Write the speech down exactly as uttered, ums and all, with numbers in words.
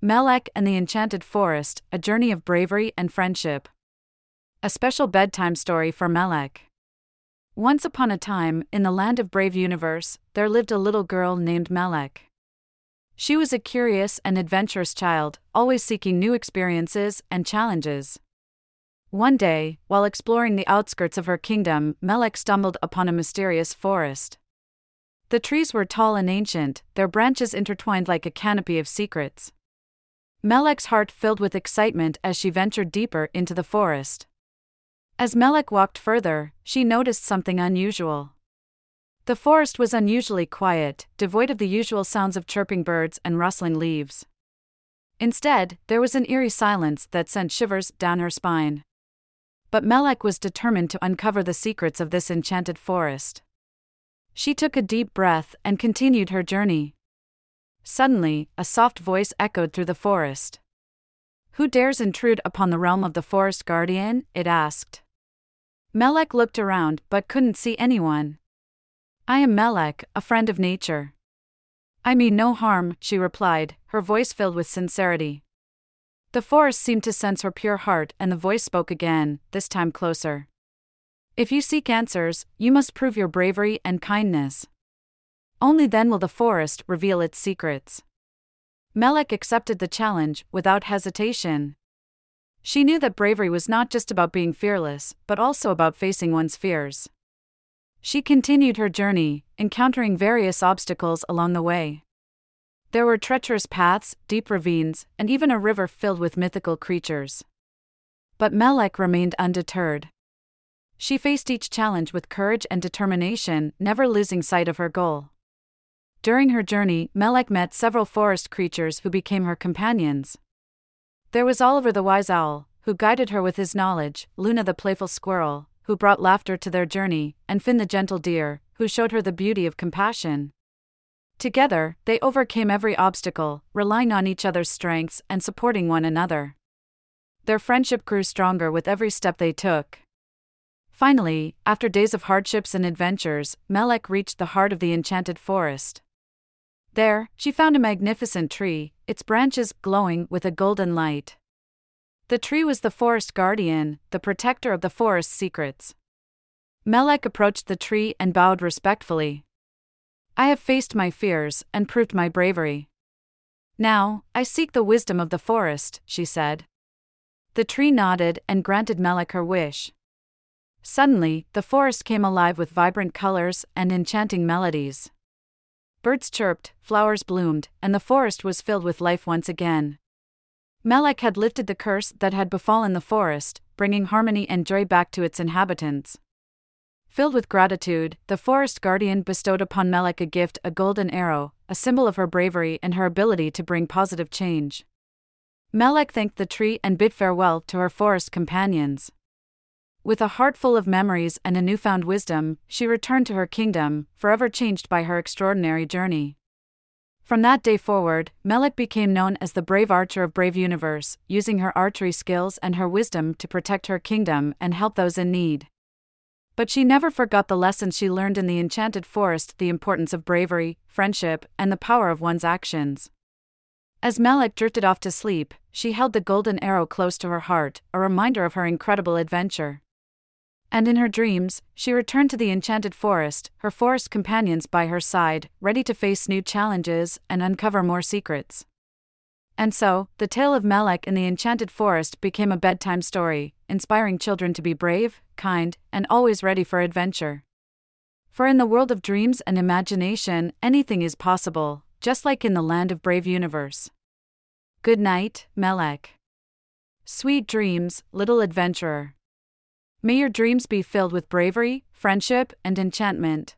Melek and the Enchanted Forest, A Journey of Bravery and Friendship. A special bedtime story for Melek. Once upon a time, in the land of Brave Universe, there lived a little girl named Melek. She was a curious and adventurous child, always seeking new experiences and challenges. One day, while exploring the outskirts of her kingdom, Melek stumbled upon a mysterious forest. The trees were tall and ancient, their branches intertwined like a canopy of secrets. Melek's heart filled with excitement as she ventured deeper into the forest. As Melek walked further, she noticed something unusual. The forest was unusually quiet, devoid of the usual sounds of chirping birds and rustling leaves. Instead, there was an eerie silence that sent shivers down her spine. But Melek was determined to uncover the secrets of this enchanted forest. She took a deep breath and continued her journey. Suddenly, a soft voice echoed through the forest. "Who dares intrude upon the realm of the forest guardian?" it asked. Melek looked around but couldn't see anyone. "I am Melek, a friend of nature. I mean no harm," she replied, her voice filled with sincerity. The forest seemed to sense her pure heart, and the voice spoke again, this time closer. "If you seek answers, you must prove your bravery and kindness. Only then will the forest reveal its secrets." Melek accepted the challenge without hesitation. She knew that bravery was not just about being fearless, but also about facing one's fears. She continued her journey, encountering various obstacles along the way. There were treacherous paths, deep ravines, and even a river filled with mythical creatures. But Melek remained undeterred. She faced each challenge with courage and determination, never losing sight of her goal. During her journey, Melek met several forest creatures who became her companions. There was Oliver the wise owl, who guided her with his knowledge, Luna the playful squirrel, who brought laughter to their journey, and Finn the gentle deer, who showed her the beauty of compassion. Together, they overcame every obstacle, relying on each other's strengths and supporting one another. Their friendship grew stronger with every step they took. Finally, after days of hardships and adventures, Melek reached the heart of the Enchanted Forest. There, she found a magnificent tree, its branches glowing with a golden light. The tree was the forest guardian, the protector of the forest's secrets. Melek approached the tree and bowed respectfully. "I have faced my fears and proved my bravery. Now, I seek the wisdom of the forest," she said. The tree nodded and granted Melek her wish. Suddenly, the forest came alive with vibrant colors and enchanting melodies. Birds chirped, flowers bloomed, and the forest was filled with life once again. Melek had lifted the curse that had befallen the forest, bringing harmony and joy back to its inhabitants. Filled with gratitude, the forest guardian bestowed upon Melek a gift, a golden arrow, a symbol of her bravery and her ability to bring positive change. Melek thanked the tree and bid farewell to her forest companions. With a heart full of memories and a newfound wisdom, she returned to her kingdom, forever changed by her extraordinary journey. From that day forward, Melek became known as the Brave Archer of Brave Universe, using her archery skills and her wisdom to protect her kingdom and help those in need. But she never forgot the lessons she learned in the Enchanted Forest: the importance of bravery, friendship, and the power of one's actions. As Melek drifted off to sleep, she held the golden arrow close to her heart, a reminder of her incredible adventure. And in her dreams, she returned to the Enchanted Forest, her forest companions by her side, ready to face new challenges and uncover more secrets. And so, the tale of Melek in the Enchanted Forest became a bedtime story, inspiring children to be brave, kind, and always ready for adventure. For in the world of dreams and imagination, anything is possible, just like in the land of Brave Universe. Good night, Melek. Sweet dreams, little adventurer. May your dreams be filled with bravery, friendship, and enchantment.